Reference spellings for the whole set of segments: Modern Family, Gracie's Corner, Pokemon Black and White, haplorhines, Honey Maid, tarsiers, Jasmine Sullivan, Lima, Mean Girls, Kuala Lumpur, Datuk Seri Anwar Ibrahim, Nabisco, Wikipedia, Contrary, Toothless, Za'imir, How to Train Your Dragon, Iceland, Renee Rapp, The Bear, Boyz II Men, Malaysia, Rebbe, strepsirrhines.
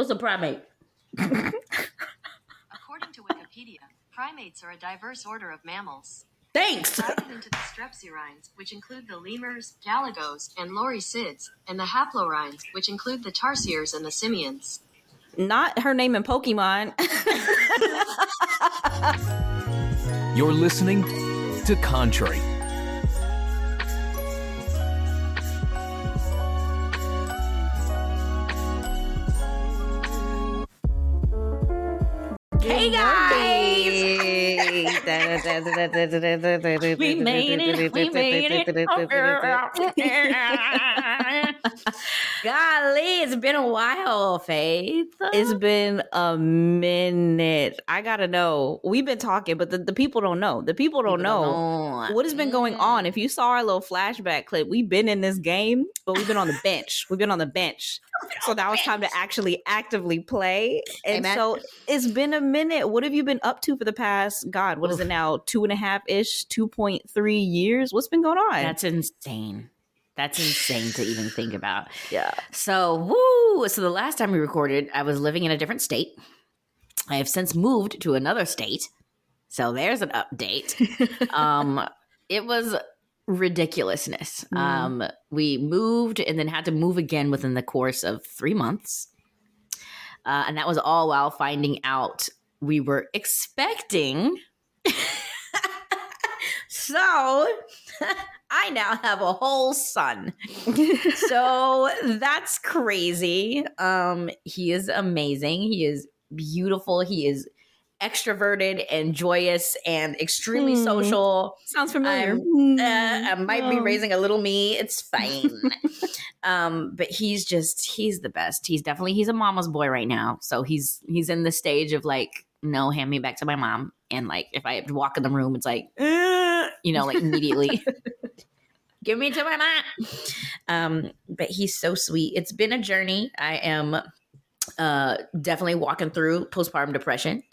What's a primate? According to Wikipedia, primates are a diverse order of mammals. Thanks! Divided into the strepsirrhines, which include the lemurs, galagos, and lorisids, and the haplorhines, which include the tarsiers and the simians. Not her name in Pokemon. You're listening to Contrary. Hey guys! We made it! We made it! Golly, it's been a while, Faith. It's been a minute. I gotta know. We've been talking, but the people don't know. The people don't know what has been going on. If you saw our little flashback clip, we've been in this game, but we've been on the bench. We've been on the bench. So now it's time to actually actively play. And amen. So it's been a minute. What have you been up to for the past, God, what is it now? 2.5-ish, 2.3 years? What's been going on? That's insane. That's insane to even think about. Yeah. So the last time we recorded, I was living in a different state. I have since moved to another state. So there's an update. It was ridiculousness. We moved and then had to move again within the course of 3 months. And that was all while finding out we were expecting. So I now have a whole son. So that's crazy. He is amazing. He is beautiful. He is extroverted and joyous and extremely social. Sounds familiar. I might be raising a little me. It's fine. But he's the best. He's a mama's boy right now. So he's in the stage of like, no, hand me back to my mom. And like, if I walk in the room, it's like, like immediately give me to my mom. But he's so sweet. It's been a journey. I am definitely walking through postpartum depression,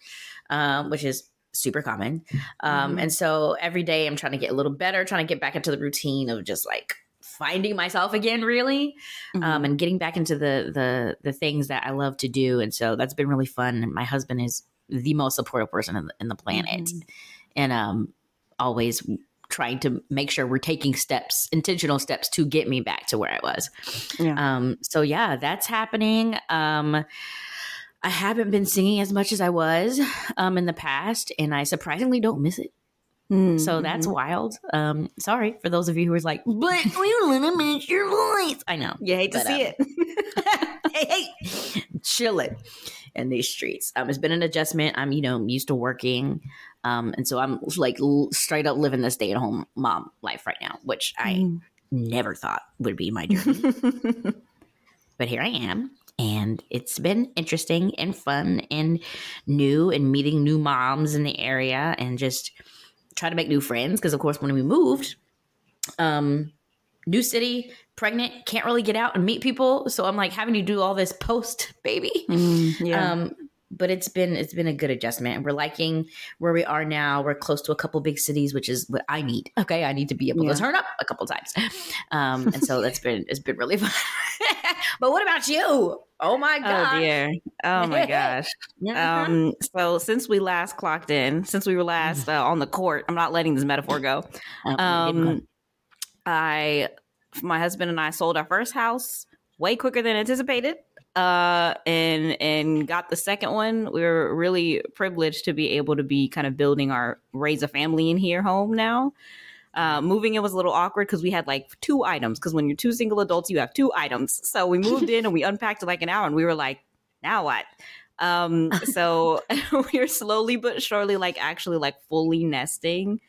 which is super common. And so every day I'm trying to get a little better, trying to get back into the routine of just like finding myself again, really, and getting back into the things that I love to do. And so that's been really fun. And my husband is the most supportive person in the planet, and always trying to make sure we're taking intentional steps to get me back to where I was. Yeah. So yeah, that's happening. I haven't been singing as much as I was in the past, and I surprisingly don't miss it. So that's wild. Sorry for those of you who are like, but we want to miss your voice. I know. You hate to see it. hey, chilling in these streets. It's been an adjustment. I'm, used to working. And so I'm like straight up living the stay-at-home mom life right now, which I never thought would be my journey. But here I am. And it's been interesting and fun and new, and meeting new moms in the area and just try to make new friends. Because of course, when we moved, new city, pregnant, can't really get out and meet people. So I'm like having to do all this post baby. But it's been a good adjustment, and we're liking where we are now. We're close to a couple big cities, which is what I need. Okay. I need to be able to turn up a couple times. And so it's been really fun. But what about you? Oh my gosh. Oh dear. Oh my gosh. So since we last clocked in, since we were last on the court, I'm not letting this metaphor go. My husband and I sold our first house way quicker than anticipated. And got the second one. We were really privileged to be able to be kind of building our raise a family in here home now. Moving in was a little awkward because we had like two items. Because when you're two single adults, you have two items. So we moved in and we unpacked in like an hour, and we were like, now what? So we're slowly but surely like actually like fully nesting.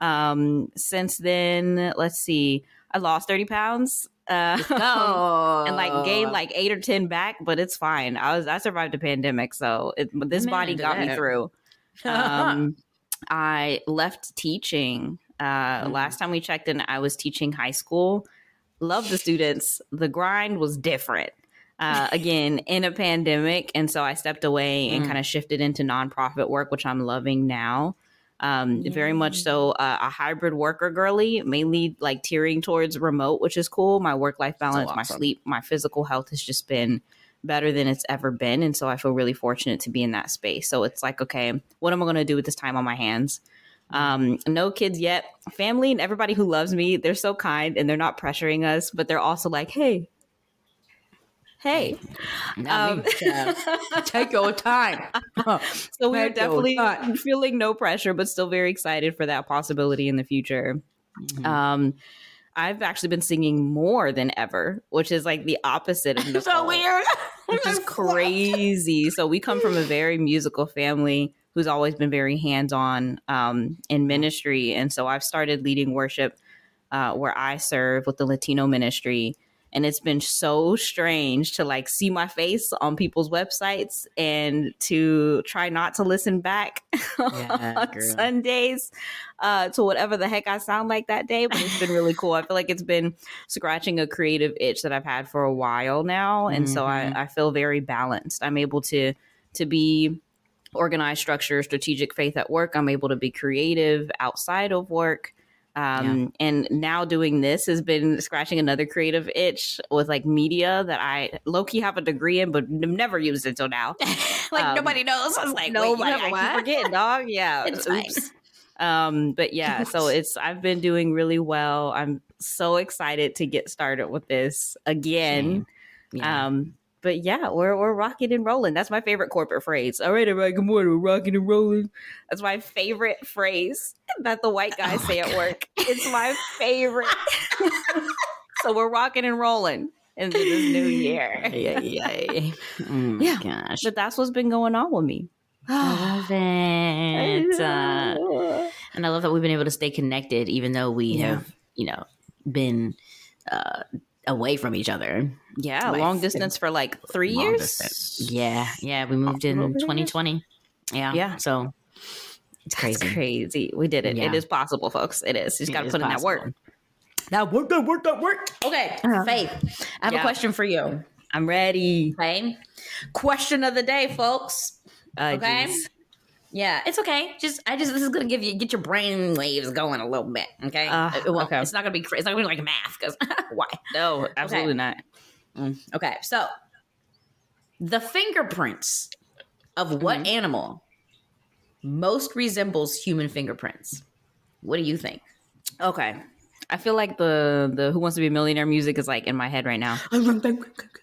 Since then, let's see, I lost 30 pounds. And like gained like 8 or 10 back, but it's fine. I survived the pandemic, so this body got me through. I left teaching. Last time we checked in, I was teaching high school. Love the students. The grind was different. Again, in a pandemic, and so I stepped away and kind of shifted into nonprofit work, which I'm loving now. Very much so a hybrid worker girly, mainly like tearing towards remote, which is cool. My work-life balance, so awesome. My sleep, my physical health has just been better than it's ever been. And so I feel really fortunate to be in that space. So it's like, okay, what am I going to do with this time on my hands? No kids yet. Family and everybody who loves me, they're so kind and they're not pressuring us, but they're also like, hey, take your time. So we're definitely feeling no pressure, but still very excited for that possibility in the future. Mm-hmm. I've actually been singing more than ever, which is like the opposite of Nicole, so weird, which is crazy. So we come from a very musical family who's always been very hands-on in ministry. And so I've started leading worship where I serve with the Latino ministry. And it's been so strange to like see my face on people's websites and to try not to listen back on Sundays to whatever the heck I sound like that day. But it's been really cool. I feel like it's been scratching a creative itch that I've had for a while now. And so I feel very balanced. I'm able to be organized, structure, strategic, faith at work. I'm able to be creative outside of work. And now doing this has been scratching another creative itch with like media that I low-key have a degree in, but never used until now. Like nobody knows. I was like, nobody. I forget, dog. Yeah. It's oops. But yeah, so I've been doing really well. I'm so excited to get started with this again. Yeah. But yeah, we're rocking and rolling. That's my favorite corporate phrase. All right, everybody, good morning. We're rocking and rolling. That's my favorite phrase that the white guys say at work. It's my favorite. So we're rocking and rolling into this new year. Yeah. Oh gosh. But that's what's been going on with me. I love it. And I love that we've been able to stay connected, even though we have, been away from each other. Yeah, long distance for like 3 years. Distance. Yeah, we moved in 2020. Yeah, so it's crazy. That's crazy. We did it. Yeah. It is possible, folks. It is. You just got to put in that work. That work. Okay, Faith, I have a question for you. I'm ready. Okay, question of the day, folks. Okay, geez. Yeah, it's okay. This is gonna get your brain waves going a little bit. Okay, okay. It's not gonna be crazy. It's not gonna be like math. Because why? No, absolutely not. Okay, so the fingerprints of what animal most resembles human fingerprints? What do you think? Okay, I feel like the Who Wants to Be a Millionaire music is like in my head right now.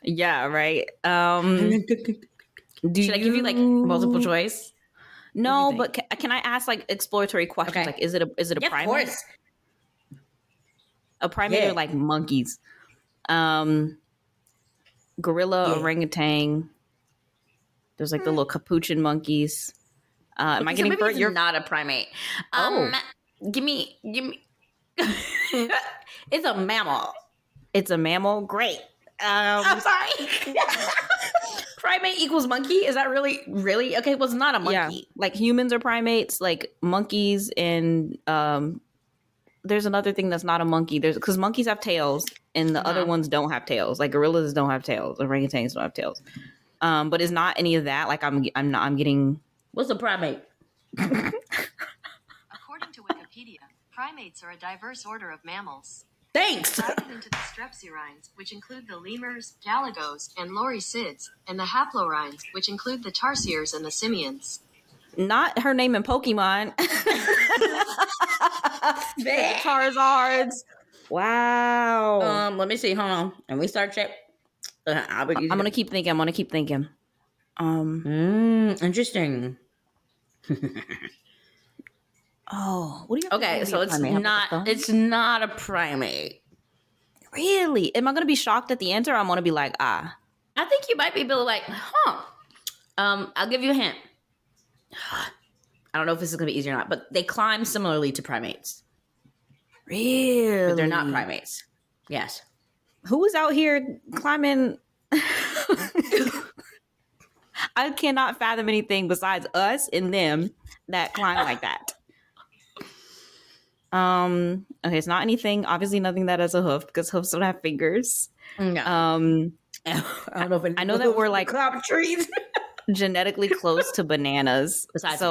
Yeah, right. Should I give you like multiple choice? No, but can I ask like exploratory questions? Okay. Like, is it a primate? Of course. A primate or like monkeys? Gorilla, orangutan. There's like the little capuchin monkeys. Am I getting burnt? You're not a primate. Give me. It's a mammal. It's a mammal. Great. I'm sorry. Primate equals monkey? Is that really? Okay, well, it's not a monkey. Yeah. Like humans are primates, like monkeys, and there's another thing that's not a monkey. There's because monkeys have tails and the other ones don't have tails. Like gorillas don't have tails. Orangutans don't have tails. But it's not any of that. Like I'm getting. What's a primate? According to Wikipedia, primates are a diverse order of mammals. Thanks. Divided into the strepsirrhines, which include the lemurs, galagos, and lorisids, and the haplorhines, which include the tarsiers and the simians. Not her name in Pokemon. Charizards. Wow. Let me see. Hold on. And we start check. I'm gonna keep thinking. Interesting. Oh, what do you? Okay, so it's not a primate. Really? Am I going to be shocked at the answer? Or I'm going to be like, I think you might be like, huh. I'll give you a hint. I don't know if this is going to be easy or not, but they climb similarly to primates. Really? But they're not primates. Yes. Who is out here climbing? I cannot fathom anything besides us and them that climb like that. Okay, it's not anything, obviously nothing that has a hoof because hoofs don't have fingers. No. I don't know if I know that we're like trees genetically close to bananas. Besides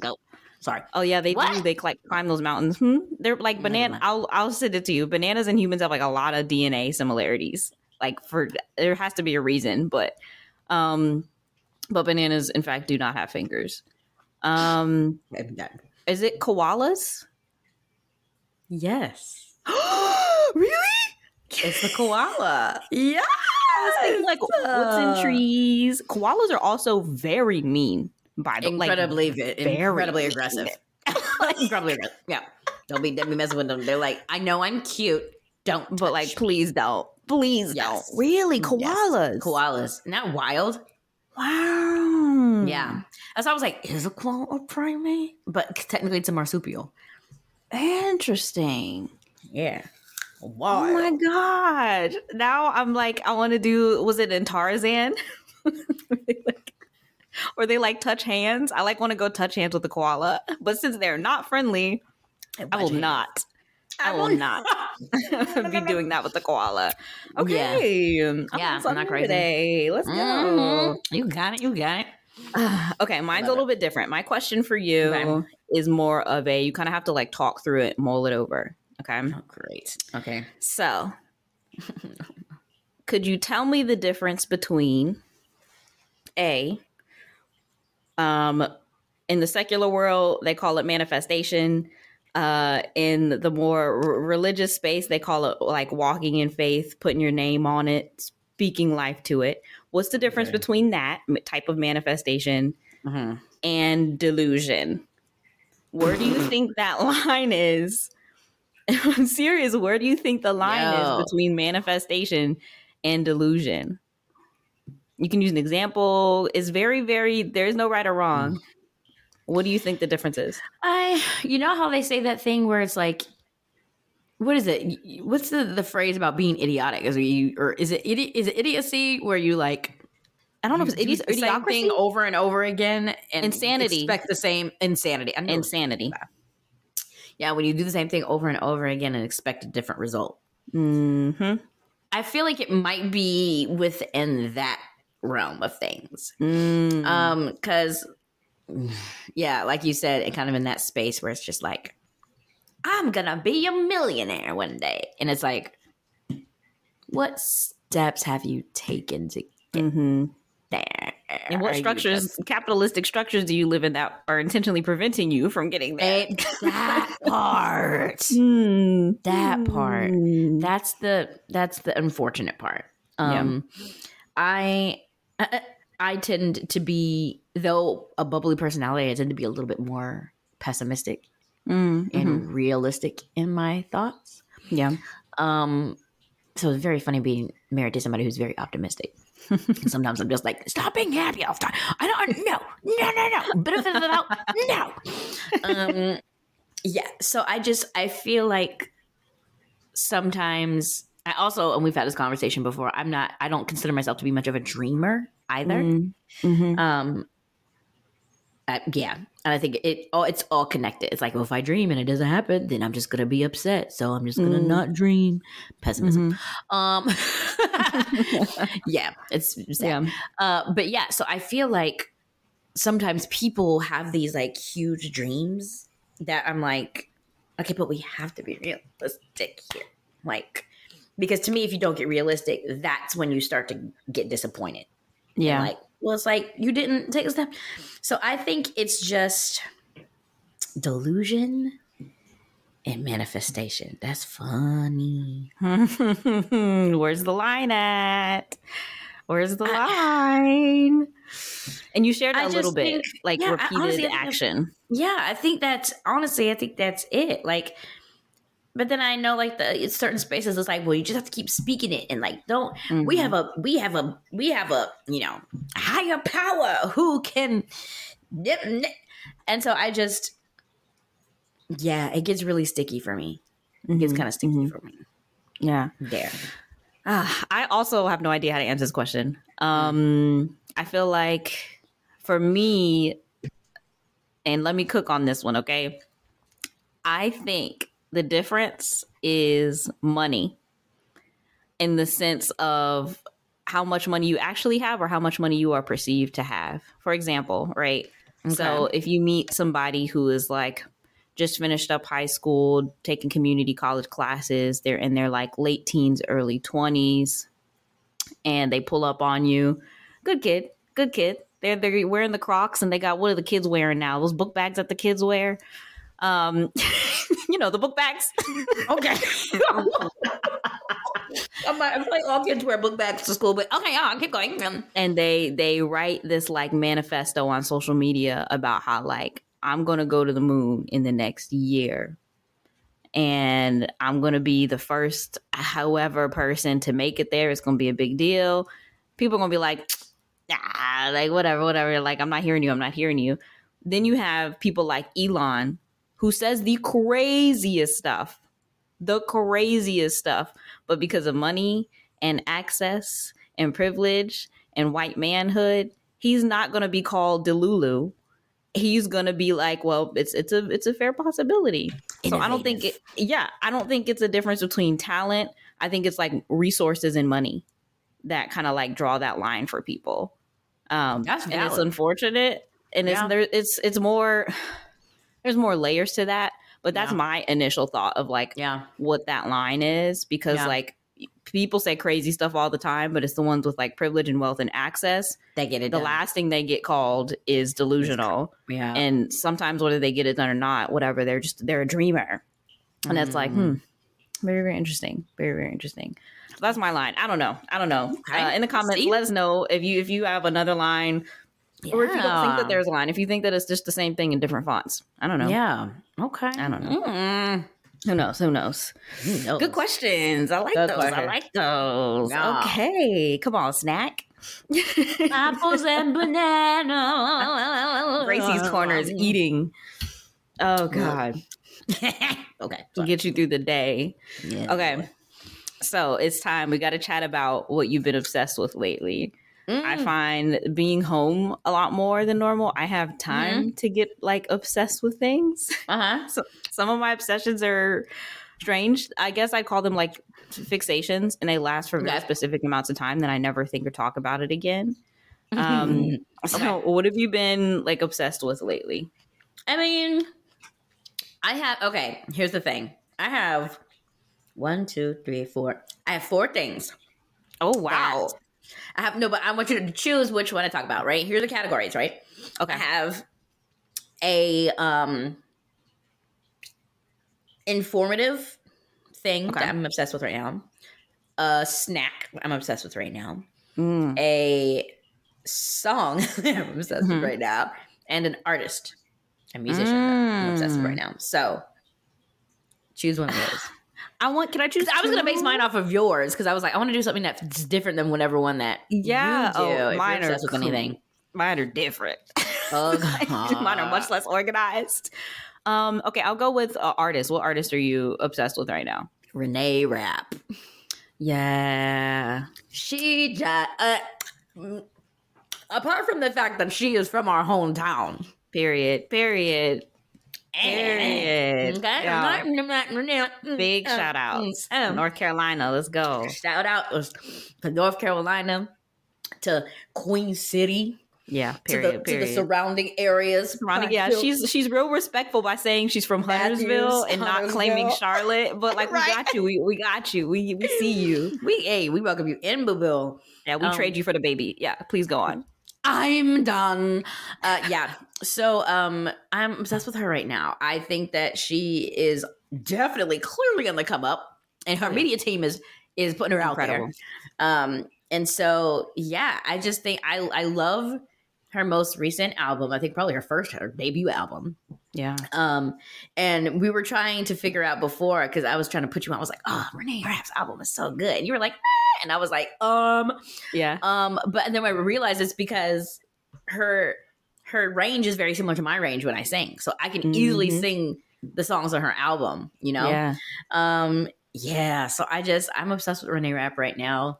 goats. Sorry. Oh yeah, they do. They like climb those mountains. They're like banana. I'll send it to you. Bananas and humans have like a lot of DNA similarities. Like there has to be a reason, but But bananas, in fact, do not have fingers. Is it koalas? Yes. Really? It's the koala. Yeah. I was thinking, like, what's in trees? Koalas are also very mean, by the way. Incredibly aggressive. Incredibly aggressive. Yeah. Don't be messing with them. They're like, I know I'm cute. Don't. But, like, please don't. Please don't. Really? Koalas? Yes. Koalas. Isn't that wild? Wow. Yeah. That's why I was like, is a koala a primate? But technically, it's a marsupial. Interesting. Yeah. Wild. Oh my god! Now I'm like, I want to do. Was it in Tarzan? Or they like touch hands? I like want to go touch hands with the koala, but since they're not friendly, I will not be doing that with the koala. Okay. Yeah, I'm not crazy today. Let's go. Mm-hmm. You got it. Okay, mine's a little bit different. My question for you is more of a. You kind of have to like talk through it, mull it over. Okay. Oh, great. Okay. So, could you tell me the difference between A, in the secular world, they call it manifestation. In the more religious space, they call it like walking in faith, putting your name on it, speaking life to it. What's the difference between that type of manifestation and delusion? Where do you think that line is? I'm serious. Where do you think the line is between manifestation and delusion? You can use an example. It's very, very, there's no right or wrong. What do you think the difference is? You know how they say that thing where it's like, what is it? What's the phrase about being idiotic? Is it idiocy where you like, I don't know if it's idiocracy. Same thing over and over again. And insanity. Expect the same insanity. Insanity. Yeah, when you do the same thing over and over again and expect a different result. Mm-hmm. I feel like it might be within that realm of things. Because, like you said, it kind of in that space where it's just like, I'm going to be a millionaire one day. And it's like, what steps have you taken to get there? And what capitalistic structures do you live in that are intentionally preventing you from getting there? That part. That part. That's the unfortunate part. I tend to be, though a bubbly personality, I tend to be a little bit more pessimistic and realistic in my thoughts. Yeah. So it's very funny being married to somebody who's very optimistic. Sometimes I'm just like, stop being happy all the time. No. Benefit of the doubt, no. So I feel like sometimes I also, and we've had this conversation before, I don't consider myself to be much of a dreamer either. Mm-hmm. And I think it's all connected. It's like, well, if I dream and it doesn't happen, then I'm just going to be upset. So I'm just going to not dream. Pessimism. It's sad. So I feel like sometimes people have these like huge dreams that I'm like, okay, but we have to be realistic here. Like, because to me, if you don't get realistic, that's when you start to get disappointed. Yeah. And like, well, it's like you didn't take a step. So I think it's just delusion and manifestation. That's funny. Where's the line at? Where's the line? And you shared a little bit, like repeated action. I think that's it. Like, but then I know like the certain spaces, it's like, well, you just have to keep speaking it and like, don't, we have a, you know, higher power who can, and so I just, it gets really sticky for me. It gets kind of sticky for me. Yeah. There. I also have no idea how to answer this question. I feel like for me, and let me cook on this one. Okay. I think the difference is money in the sense of how much money you actually have or how much money you are perceived to have. For example, right? Okay. So if you meet somebody who is like just finished up high school, taking community college classes, they're in their like late teens, early 20s, and they pull up on you. Good kid. Good kid. They're wearing the Crocs, and they got, what are the kids wearing now? Those book bags that the kids wear. You know, the book bags. Okay. I'm like, all kids wear book bags to school, but okay, I'll keep going. And they write this like manifesto on social media about how like, I'm going to go to the moon in the next year, and I'm going to be the first however person to make it there. It's going to be a big deal. People are going to be like, ah, like whatever. Like, I'm not hearing you. Then you have people like Elon, who says the craziest stuff, but because of money and access and privilege and white manhood, he's not going to be called Delulu. He's going to be like, well, it's a fair possibility. Innovative. So I don't think it's a difference between talent. I think it's like resources and money that kind of like draw that line for people. That's valid. And it's unfortunate. And yeah. There's more layers to that, but that's my initial thought of like what that line is, because like people say crazy stuff all the time, but it's the ones with like privilege and wealth and access. They get it done. The last thing they get called is delusional. Yeah. And sometimes whether they get it done or not, whatever, they're a dreamer. And that's like, very, very interesting. Very, very interesting. So that's my line. I don't know. Okay. In the comments, let us know if you have another line. Yeah. Or if you don't think that there's a line, if you think that it's just the same thing in different fonts. I don't know. Yeah. Okay. I don't know. Who knows? Good questions. I like those. Yeah. Okay. Come on, snack. Apples and bananas. Gracie's Corner is eating. Oh, God. Okay. To get you through the day. Yeah. Okay. So it's time. We got to chat about what you've been obsessed with lately. I find being home a lot more than normal. I have time to get like obsessed with things. So some of my obsessions are strange. I guess I call them like fixations, and they last for very specific amounts of time. Then I never think or talk about it again. So what have you been like obsessed with lately? I mean, here's the thing. I have 1, 2, 3, 4. I have 4 things. Oh, wow. But I want you to choose which one I talk about, right? Here are the categories, right? Okay. I have a informative thing that I'm obsessed with right now. A snack I'm obsessed with right now. A song I'm obsessed with right now. And an artist, a musician I'm obsessed with right now. So choose one of those. Can I choose? I was going to base mine off of yours because I was like, I want to do something that's different than whatever one that you do. Oh, mine are with anything. Mine are different. Mine are much less organized. Okay, I'll go with artists. What artist are you obsessed with right now? Renee Rapp. Yeah. She just... apart from the fact that she is from our hometown. Period. Okay. Yeah. Big shout outs. North Carolina, let's go. Shout out to North Carolina, to Queen City. Yeah, to the surrounding areas. She's real respectful by saying she's from Huntersville and not claiming Charlotte. But like, we got you. We got you. We see you. We welcome you in Boobville. Yeah, we trade you for the baby. Yeah, please go on. I'm done. So I'm obsessed with her right now. I think that she is definitely clearly on the come up, and her media team is putting her out there. And so, I just think I love her most recent album. I think probably her debut album. Yeah. And we were trying to figure out before, because I was trying to put you on. I was like, oh, Renee Rapp's album is so good. And you were like, eh. And I was like, But then I realized it's because her range is very similar to my range when I sing. So I can easily sing the songs on her album, you know? Yeah. So I'm obsessed with Renee Rapp right now.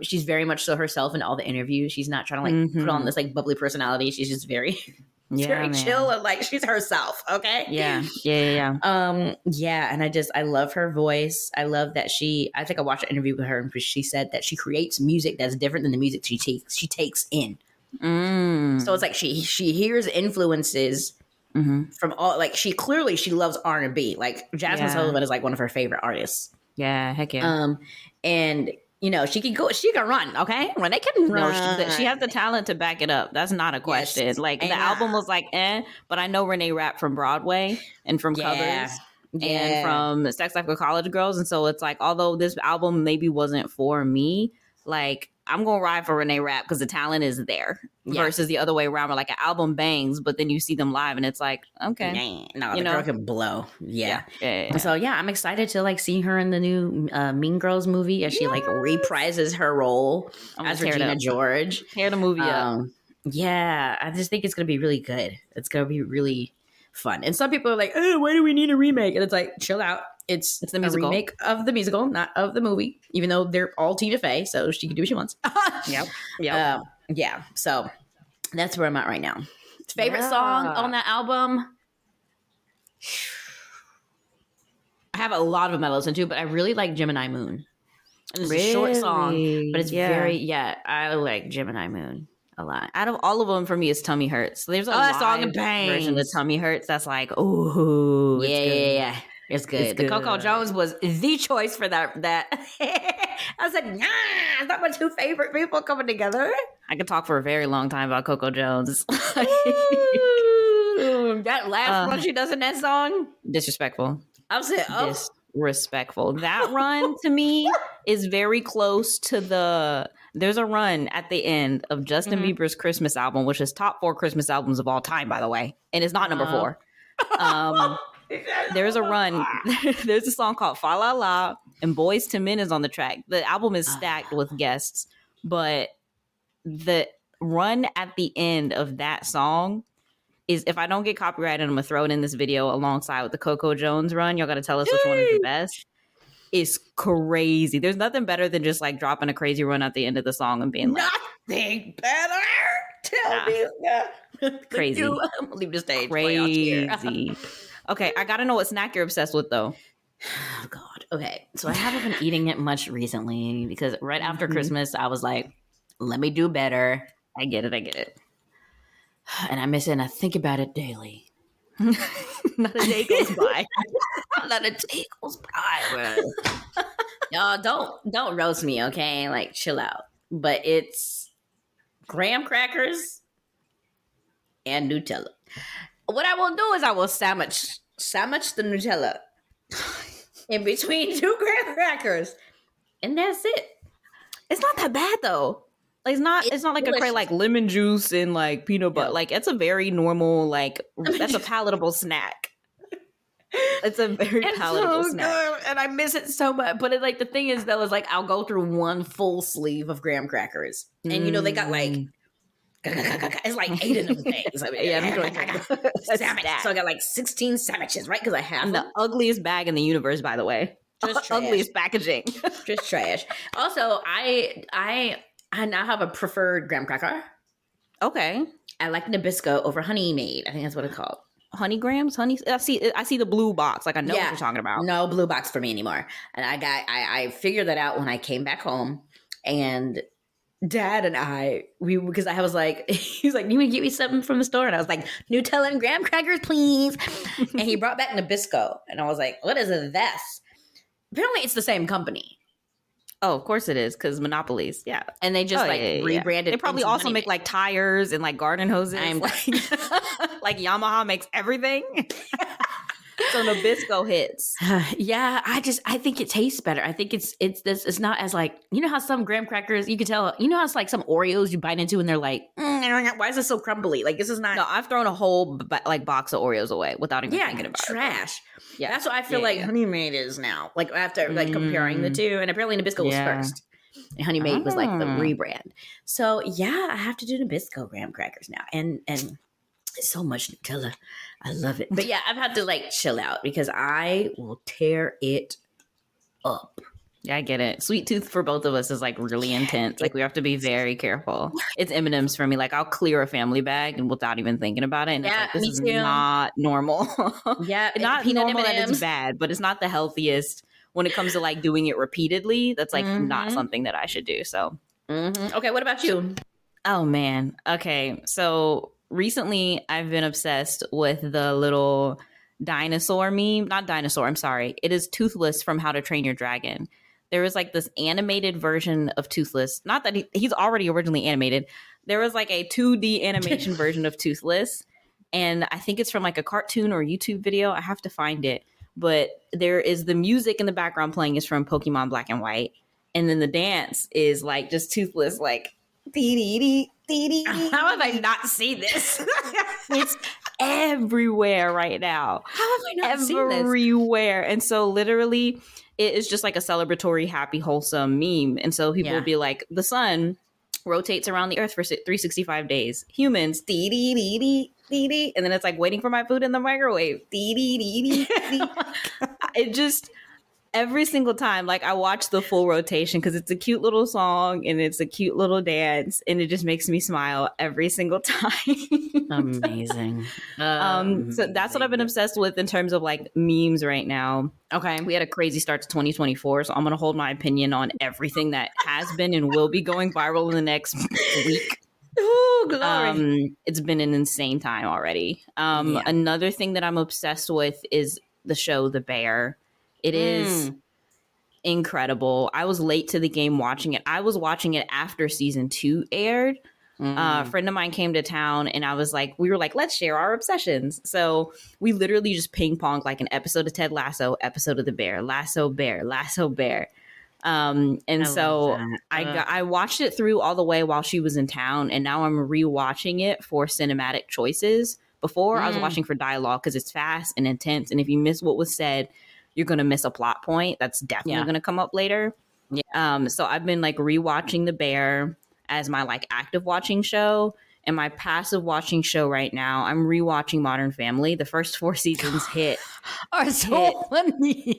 She's very much so herself in all the interviews. She's not trying to like put on this like bubbly personality. She's just very, very chill and like she's herself. Okay. Yeah. And I love her voice. I love that I think I watched an interview with her and she said that she creates music that's different than the music she takes in. So it's like she hears influences from all, like she loves R&B. Like Jasmine Sullivan is like one of her favorite artists. Yeah. Heck yeah. And You know, she can go, she can run, okay? Renee can run. No, she has the talent to back it up. That's not a question. Yes, like, the album was like, but I know Renee Rapp from Broadway and from covers and from Sex Life with College Girls. And so it's like, although this album maybe wasn't for me, like, I'm going to ride for Renee Rapp because the talent is there versus the other way around where, like, an album bangs, but then you see them live and it's like, okay. No, you know? Girl can blow. Yeah. So, yeah, I'm excited to, like, see her in the new Mean Girls movie as she, like, reprises her role as Regina George. Tear the movie up. Yeah, I just think it's going to be really good. It's going to be really fun. And some people are like, oh, why do we need a remake? And it's like, chill out. It's the musical. A remake of the musical, not of the movie, even though they're all Tina Fey, so she can do what she wants. Yeah. So that's where I'm at right now. Favorite song on that album? I have a lot of them I listen to, but I really like Gemini Moon. And it's a short song, but it's I like Gemini Moon a lot. Out of all of them, for me, it's Tummy Hurts. So there's a song version of Tummy Hurts that's like, ooh. Yeah. It's good. It's good. Coco Jones was the choice for that. I said, yeah, that my two favorite people coming together. I could talk for a very long time about Coco Jones. That last one she does in that song? Disrespectful. I said, disrespectful. That run to me is very close to there's a run at the end of Justin Bieber's Christmas album, which is top 4 Christmas albums of all time, by the way. And it's not number 4. There's a run. There's a song called Fa La La, and Boyz II Men is on the track. The album is stacked with guests, but the run at the end of that song is, if I don't get copyrighted, I'm going to throw it in this video alongside with the Coco Jones run. Y'all got to tell us which one is the best. It's crazy. There's nothing better than just like dropping a crazy run at the end of the song and being like, nothing better. Tell me. Crazy. I'm going to leave the stage. Crazy. Okay, I gotta know what snack you're obsessed with, though. Oh, God. Okay, so I haven't been eating it much recently because right after Christmas, I was like, let me do better. I get it. And I miss it, and I think about it daily. Not a day goes by. Not a day goes by, bro. Y'all, don't roast me, okay? Like, chill out. But it's graham crackers and Nutella. What I will do is I will sandwich the Nutella in between 2 graham crackers, and that's it. It's not that bad though. Like it's not like delicious. A cray like lemon juice and like peanut butter. Like it's a very normal that's a palatable snack. It's a very palatable snack, and I miss it so much. But it, like the thing is though is like I'll go through one full sleeve of graham crackers, and you know they got like. It's like 8 of them things. I mean, I'm doing sandwich. So I got like 16 sandwiches, right? Because I have the ugliest bag in the universe, by the way. Just trash. Ugliest packaging. Just trash. Also, I now have a preferred graham cracker. Okay. I like Nabisco over Honey Maid. I think that's what it's called. Honey grams? Honey? I see the blue box. Like I know what you're talking about. No blue box for me anymore. And I figured that out when I came back home, and Dad and I, because I was like, he's like, you want to get me something from the store? And I was like, Nutella and graham crackers, please. And he brought back Nabisco. And I was like, what is this? Apparently it's the same company. Oh, of course it is, because monopolies. Yeah. And they just rebranded. They probably also make like tires and like garden hoses. I'm like, like Yamaha makes everything. So Nabisco hits. I think it tastes better. I think it's this. It's not as like, you know how some graham crackers, you can tell, you know how it's like some Oreos you bite into and they're like, why is this so crumbly? Like this is not. No, I've thrown a whole box of Oreos away without even thinking about trash. It. Trash. Yeah, that's what I feel like Honey Maid is now. Like after like comparing the two, and apparently Nabisco was first. And Honey Maid was like the rebrand. So yeah, I have to do Nabisco graham crackers now, and. So much Nutella. I love it. But yeah, I've had to like chill out because I will tear it up. Yeah, I get it. Sweet tooth for both of us is like really intense. Like we have to be very careful. It's M&Ms for me. Like I'll clear a family bag and without even thinking about it. And it's like, this is not normal. Yeah, not peanut normal M&Ms. That it's bad, but it's not the healthiest when it comes to like doing it repeatedly. That's like not something that I should do. So, okay, what about you? Oh man. Okay, so. Recently, I've been obsessed with the little dinosaur meme. Not dinosaur, I'm sorry. It is Toothless from How to Train Your Dragon. there was like this animated version of Toothless. Not that he's already originally animated. There was like a 2D animation version of Toothless. And I think it's from like a cartoon or YouTube video. I have to find it. But there is the music in the background playing is from Pokemon Black and White. And then the dance is like just Toothless, like dee-dee-dee, dee-dee-dee. How have I not seen this? It's everywhere right now. How have I not seen this? Everywhere. And so literally it is just like a celebratory, happy, wholesome meme. And so people will be like, the sun rotates around the earth for 365 days. Humans, dee-dee-dee-dee. And then it's like waiting for my food in the microwave. It just every single time, like I watch the full rotation because it's a cute little song and it's a cute little dance and it just makes me smile every single time. Amazing. So that's what I've been obsessed with in terms of like memes right now. Okay. We had a crazy start to 2024, so I'm going to hold my opinion on everything that has been and will be going viral in the next week. Ooh, glory. It's been an insane time already. Another thing that I'm obsessed with is the show The Bear. It is incredible. I was late to the game watching it. I was watching it after season 2 aired. A friend of mine came to town and I was like, we were like, let's share our obsessions. So we literally just ping ponged like an episode of Ted Lasso, episode of The Bear, Lasso Bear, Lasso Bear. I watched it through all the way while she was in town, and now I'm rewatching it for cinematic choices. Before I was watching for dialogue because it's fast and intense, and if you miss what was said, you're gonna miss a plot point that's definitely gonna come up later. Yeah. So I've been like rewatching The Bear as my like active watching show, and my passive watching show right now, I'm rewatching Modern Family. The first 4 seasons funny.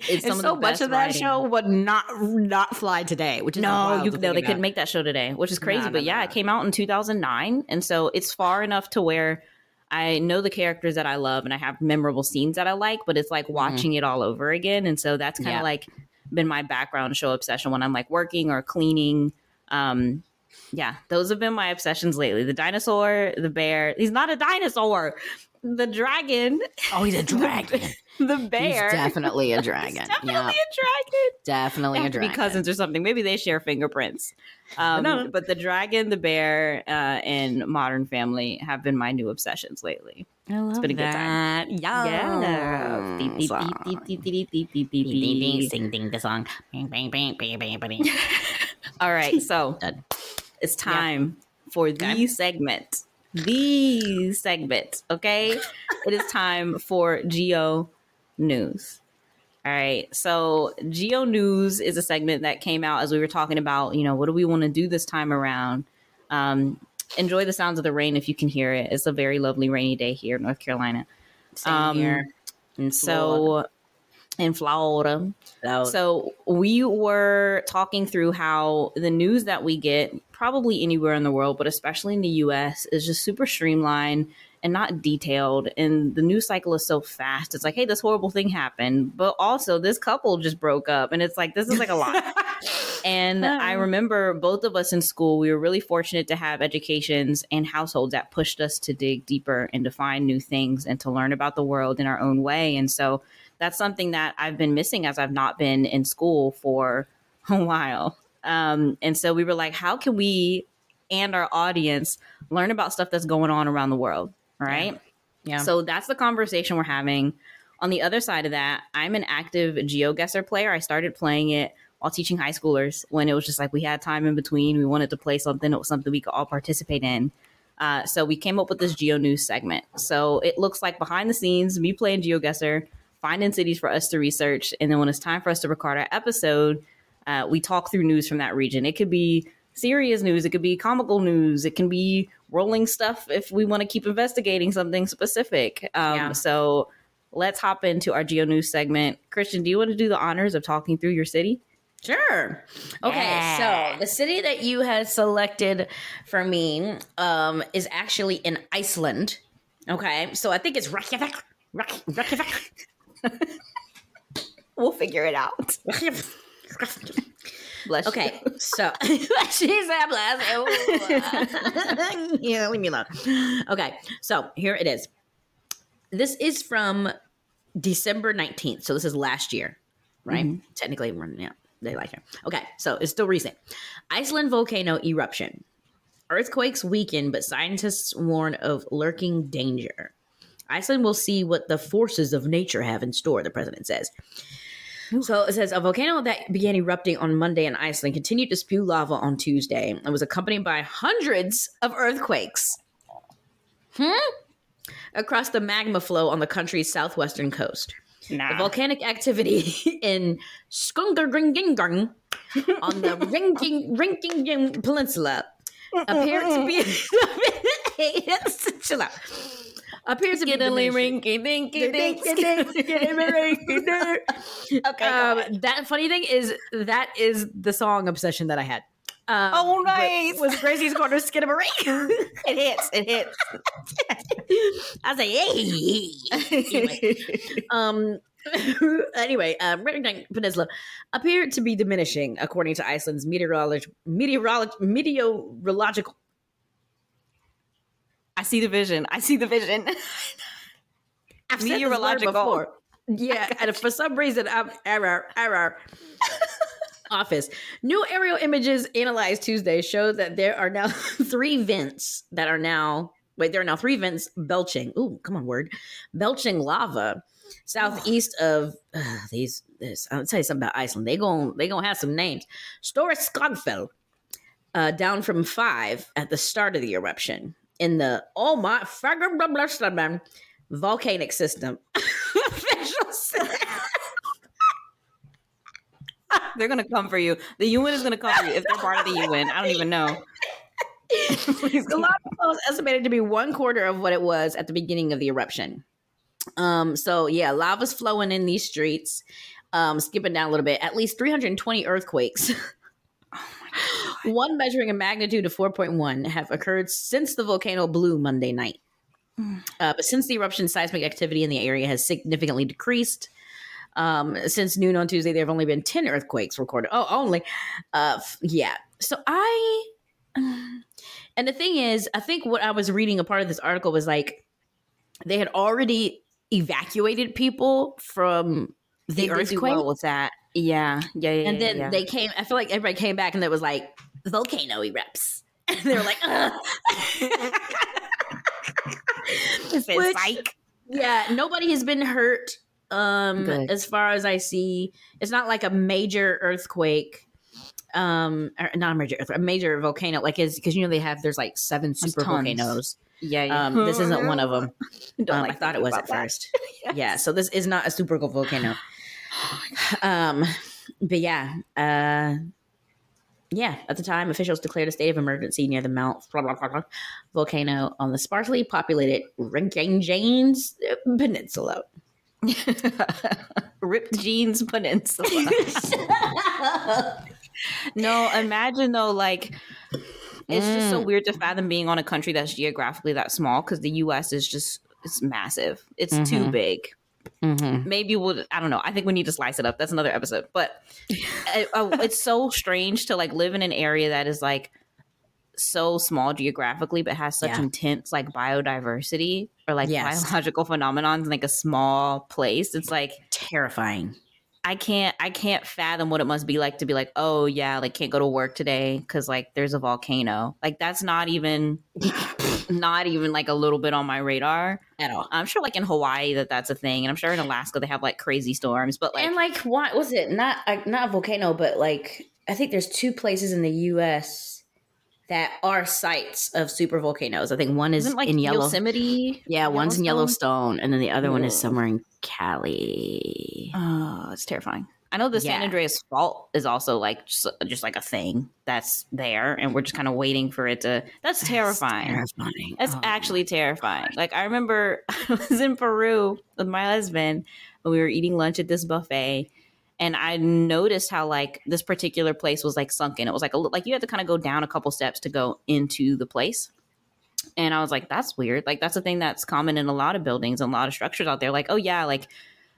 It's so much of that writing. Show would not fly today, which is they couldn't make that show today, which is crazy. It came out in 2009, and so it's far enough to where I know the characters that I love and I have memorable scenes that I like, but it's like watching it all over again. And so that's kind of like been my background show obsession when I'm like working or cleaning. Those have been my obsessions lately. The dinosaur, the bear. He's not a dinosaur. The dragon. Oh, he's a dragon. The bear. He's definitely a dragon. Definitely a dragon. Be cousins or something. Maybe they share fingerprints. But the dragon, the bear, and Modern Family have been my new obsessions lately. I love that. It's been a good time. Yeah. Sing the song. All right, so it's time for the segment. The segment, okay? It is time for Geo News. All right, so Geo News is a segment that came out as we were talking about, you know, what do we want to do this time around? Enjoy the sounds of the rain if you can hear it. It's a very lovely rainy day here in North Carolina. Same here. In Florida. So we were talking through how the news that we get probably anywhere in the world, but especially in the US, is just super streamlined and not detailed. And the news cycle is so fast. It's like, hey, this horrible thing happened, but also this couple just broke up. And it's like, this is like a lot. And I remember both of us in school, we were really fortunate to have educations and households that pushed us to dig deeper and to find new things and to learn about the world in our own way. And so that's something that I've been missing as I've not been in school for a while. And so we were like, how can we and our audience learn about stuff that's going on around the world, right? Yeah. So that's the conversation we're having. On the other side of that, I'm an active GeoGuessr player. I started playing it while teaching high schoolers when it was just like we had time in between. We wanted to play something. It was something we could all participate in. So we came up with this Geo News segment. So it looks like behind the scenes, me playing GeoGuessr, finding cities for us to research. And then when it's time for us to record our episode, we talk through news from that region. It could be serious news. It could be comical news. It can be rolling stuff if we want to keep investigating something specific. So let's hop into our Geo News segment. Christian, do you want to do the honors of talking through your city? Sure. Okay, So the city that you had selected for me is actually in Iceland. Okay, so I think it's Reykjavik. We'll figure it out. Bless okay, you. So she's a blessing. Yeah, leave me alone. Okay, so here it is. This is from December 19th, so this is last year, right? Mm-hmm. Technically, they like him. Okay, so it's still recent. Iceland volcano eruption. Earthquakes weaken, but scientists warn of lurking danger. Iceland will see what the forces of nature have in store, the president says. So it says, a volcano that began erupting on Monday in Iceland continued to spew lava on Tuesday and was accompanied by hundreds of earthquakes across the magma flow on the country's southwestern coast. The volcanic activity in Skungagringingrung on the Ringkingin Peninsula appeared to be... Chill out. Appears to be that funny thing is that is the song obsession that I had. Oh, nice! Was Gracie's Corner Skidamaring? It hits. I say, hey. Anyway, Reykjavik Peninsula appeared to be diminishing, according to Iceland's meteorological. I see the vision. I've said meteorological this word before. Yeah, and for some reason, I'm error. Office. New aerial images analyzed Tuesday show that there are now three vents belching. Ooh, come on, word. Belching lava southeast of these. I'll tell you something about Iceland. They gonna have some names. Storskogfell, down from 5 at the start of the eruption. In the volcanic system. They're going to come for you. The UN is going to come for you if they're part of the UN. I don't even know. The lava flow is estimated to be 1/4 of what it was at the beginning of the eruption. So yeah, lava's flowing in these streets. Skipping down a little bit. At least 320 earthquakes. One measuring a magnitude of 4.1 have occurred since the volcano blew Monday night. But since the eruption, seismic activity in the area has significantly decreased. Since noon on Tuesday, there have only been 10 earthquakes recorded. Oh, only. Yeah. So and the thing is, I think what I was reading, a part of this article was like, they had already evacuated people from the earthquake. Well with that. Yeah. And then they came, I feel like everybody came back and it was like, volcano erupts. And they were like, ugh. This is psych. Yeah, nobody has been hurt as far as I see. It's not like a major earthquake, or not a major earthquake, a major volcano. Like, because, you know, there's like 7 super volcanoes. Yeah. This isn't one of them. I thought it was at first. Yes. Yeah, so this is not a super volcano. But yeah, at the time, officials declared a state of emergency near the Mount volcano on the sparsely populated Reykjavik Peninsula. Ripped jeans peninsula. No, imagine though, like it's just so weird to fathom being on a country that's geographically that small, because the U.S. is just, it's massive. It's too big. Mm-hmm. Maybe I don't know. I think we need to slice it up. That's another episode. But it's so strange to like live in an area that is like so small geographically, but has such intense like biodiversity or like biological phenomenons in like a small place. It's like terrifying. I can't fathom what it must be like to be like, oh yeah, like can't go to work today because like there's a volcano. Like that's not even like a little bit on my radar at all. I'm sure like in Hawaii that's a thing, and I'm sure in Alaska they have like crazy storms. But like, and like what was it? Not a volcano, but like I think there's 2 places in the U.S. that are sites of super volcanoes. I think one is like in Yosemite. Yeah, one's in Yellowstone, and then the other one is somewhere in Cali. Oh, it's terrifying. I know the San Andreas Fault is also like just like a thing that's there, and we're just kind of waiting for it to. That's terrifying. That's actually terrifying. Like I remember I was in Peru with my husband, and we were eating lunch at this buffet, and I noticed how like this particular place was like sunken. It was like you had to kind of go down a couple steps to go into the place. And I was like, that's weird. Like, that's a thing that's common in a lot of buildings and a lot of structures out there. Like, oh, yeah, like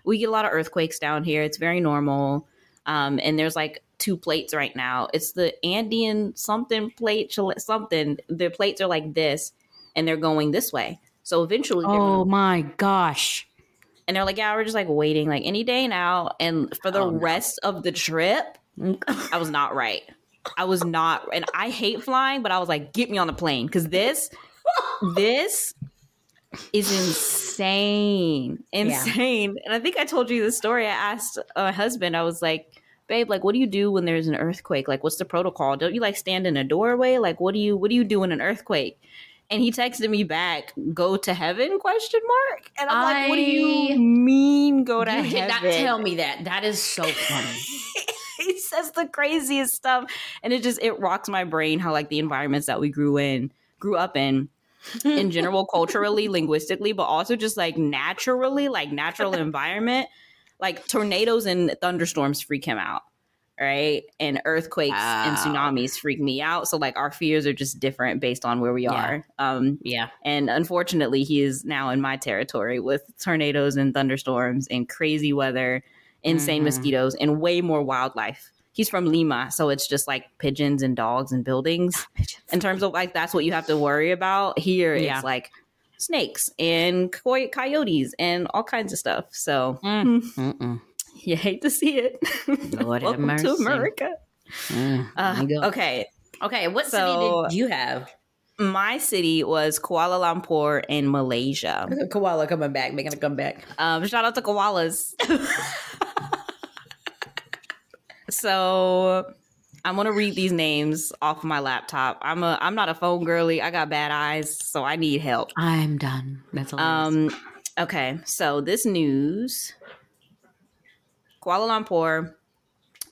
we get a lot of earthquakes down here. It's very normal. And there's like 2 plates right now. It's the Andean something plate, something. The plates are like this and they're going this way. So eventually. Oh, my gosh. And they're like, yeah, we're just like waiting like any day now. And for the rest of the trip, I was not right. I was not, and I hate flying, but I was like, get me on the plane, because this is insane. Yeah. And I think I told you this story. I asked my husband, I was like, babe, like, what do you do when there's an earthquake? Like, what's the protocol? Don't you like stand in a doorway? Like, what do you do in an earthquake? And he texted me back, go to heaven, ? And I'm like, what do you mean go to heaven? You did not tell me that. That is so funny. He says the craziest stuff. And it rocks my brain how like the environments that we grew up in, in general, culturally, linguistically, but also just like naturally, like natural environment, like tornadoes and thunderstorms freak him out. Right. And earthquakes and tsunamis freak me out. So like our fears are just different based on where we are. Yeah. And unfortunately, he is now in my territory with tornadoes and thunderstorms and crazy weather, insane mosquitoes, and way more wildlife. He's from Lima, so it's just like pigeons and dogs and buildings. In terms of like, that's what you have to worry about. Here, it's like snakes and coyotes and all kinds of stuff. So you hate to see it. Lord have mercy. Welcome to America. Okay. What city did you have? My city was Kuala Lumpur in Malaysia. Koala coming back, making a comeback. Shout out to koalas. So I'm gonna read these names off my laptop. I'm not a phone girly. I got bad eyes, so I need help. I'm done. That's all. Okay. So this news, Kuala Lumpur,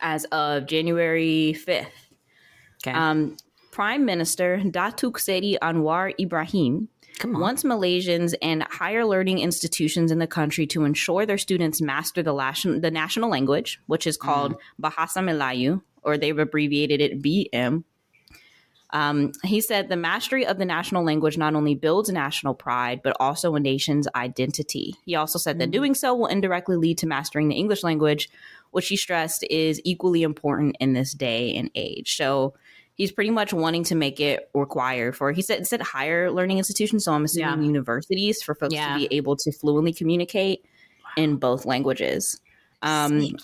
as of January 5th. Okay. Prime Minister Datuk Seri Anwar Ibrahim wants Malaysians and higher learning institutions in the country to ensure their students master the national language, which is called Bahasa Melayu, or they've abbreviated it BM. He said the mastery of the national language not only builds national pride, but also a nation's identity. He also said that doing so will indirectly lead to mastering the English language, which he stressed is equally important in this day and age. So he's pretty much wanting to make it required for, he said higher learning institutions, so I'm assuming universities, for folks to be able to fluently communicate in both languages. That's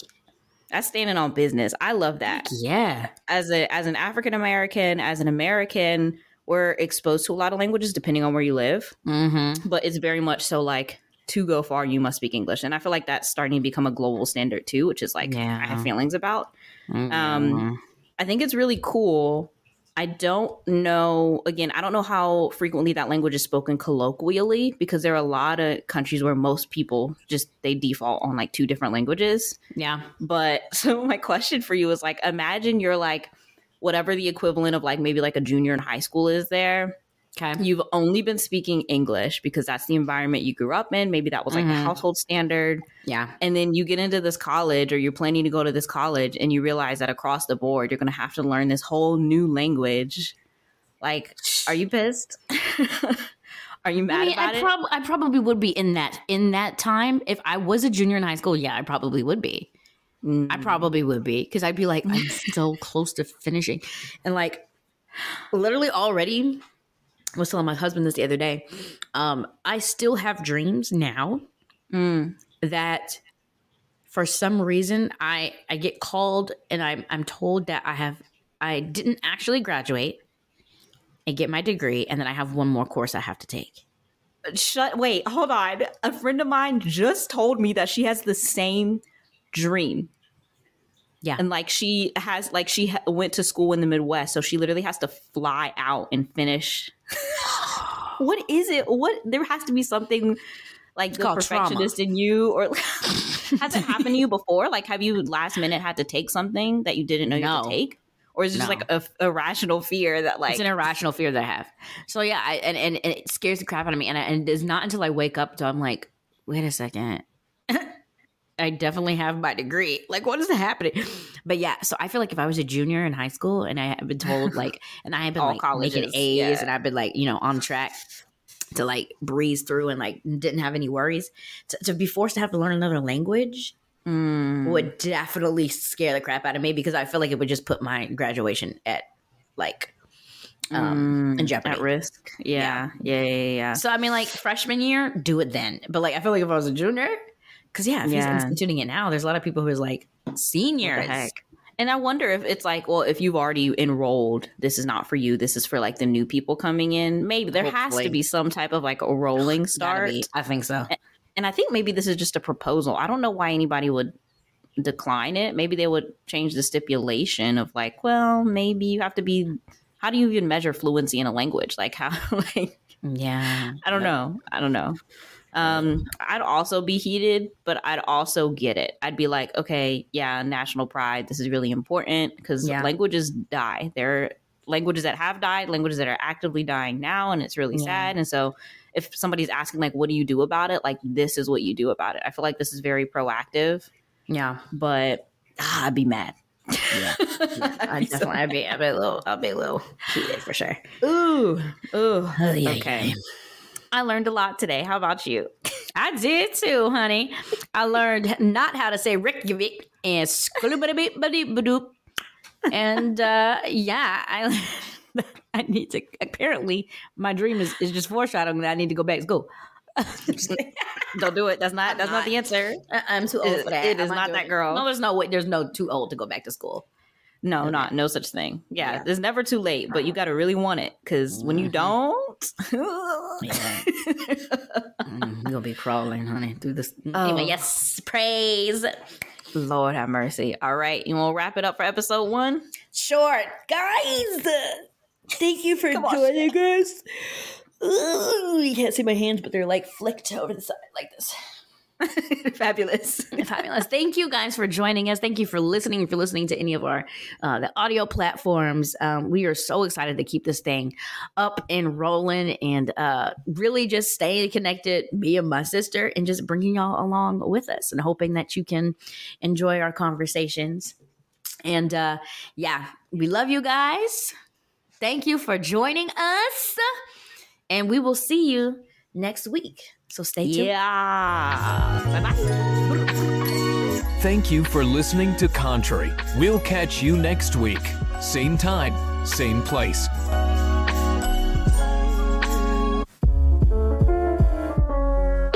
standing on business. I love that. Yeah. As an African-American, as an American, we're exposed to a lot of languages depending on where you live. Mm-hmm. But it's very much so like, to go far, you must speak English. And I feel like that's starting to become a global standard too, which is like, I have feelings about. Mm-hmm. I think it's really cool. I don't know, again, I don't know how frequently that language is spoken colloquially, because there are a lot of countries where most people just, they default on like two different languages. Yeah. But so my question for you is like, imagine you're like, whatever the equivalent of like maybe like a junior in high school is there. Okay. You've only been speaking English because that's the environment you grew up in. Maybe that was like the household standard. Yeah. And then you get into this college, or you're planning to go to this college, and you realize that across the board, you're going to have to learn this whole new language. Like, are you pissed? Are you mad about it? I probably would be in that time. If I was a junior in high school, yeah, I probably would be. I probably would be, because I'd be like, I'm so close to finishing. And like literally already... I was telling my husband this the other day. I still have dreams now that for some reason I get called and I'm told that I didn't actually graduate and get my degree, and then I have one more course I have to take. Wait, hold on. A friend of mine just told me that she has the same dream. Yeah. And like she has, like she went to school in the Midwest, so she literally has to fly out and finish. What is it? There has to be something like the perfectionist trauma in you, or has it happened to you before? Like, have you last minute had to take something that you didn't know you had to take? Or is it just like a irrational fear that like... It's an irrational fear that I have. So yeah, and it scares the crap out of me. And it's not until I wake up till I'm like, wait a second. I definitely have my degree. Like, what is happening? But yeah, so I feel like if I was a junior in high school and I had been told like, and I had been like making A's and I've been like, you know, on track to like breeze through and like didn't have any worries, to be forced to have to learn another language would definitely scare the crap out of me, because I feel like it would just put my graduation at like in jeopardy. At risk. Yeah. So I mean, like freshman year, do it then. But like, I feel like if I was a junior... Because, yeah, if he's instituting it now, there's a lot of people who's like, seniors. And I wonder if it's like, well, if you've already enrolled, this is not for you. This is for like the new people coming in. Maybe there has to be some type of like a rolling start. I think so. And I think maybe this is just a proposal. I don't know why anybody would decline it. Maybe they would change the stipulation of like, well, maybe you have to be, how do you even measure fluency in a language? Like how, like, yeah, I don't know. I don't know. I'd also be heated, but I'd also get it. I'd be like, okay, yeah, national pride. This is really important because languages die. There are languages that have died, languages that are actively dying now. And it's really sad. And so if somebody's asking like, what do you do about it? Like, this is what you do about it. I feel like this is very proactive. Yeah. But I'd be mad. Yeah, yeah. I'd be a little heated for sure. Ooh. Okay. I learned a lot today. How about you? I did too, honey. I learned not how to say Reykjavik and skulubadibadibadoo. And yeah, I need to, apparently my dream is just foreshadowing that I need to go back to school. Don't do it. That's not the answer. I'm too old for that. It is not that girl. No, there's no too old to go back to school. No, okay. No such thing. Yeah, there's never too late, but you got to really want it because when you don't, you're going to be crawling, honey, through this. Oh. Anyway, yes, praise. Lord have mercy. All right, you want to wrap it up for episode 1? Sure. Guys, thank you for joining us. You can't see my hands, but they're like flicked over the side like this. Fabulous. Thank you guys for joining us. Thank you for listening. If you're listening to any of our the audio platforms, we are so excited to keep this thing up and rolling and really just staying connected, me and my sister, and just bringing y'all along with us and hoping that you can enjoy our conversations. And yeah, we love you guys. Thank you for joining us. And we will see you next week. So stay tuned. Yeah. Bye-bye. Thank you for listening to Contrary. We'll catch you next week. Same time, same place.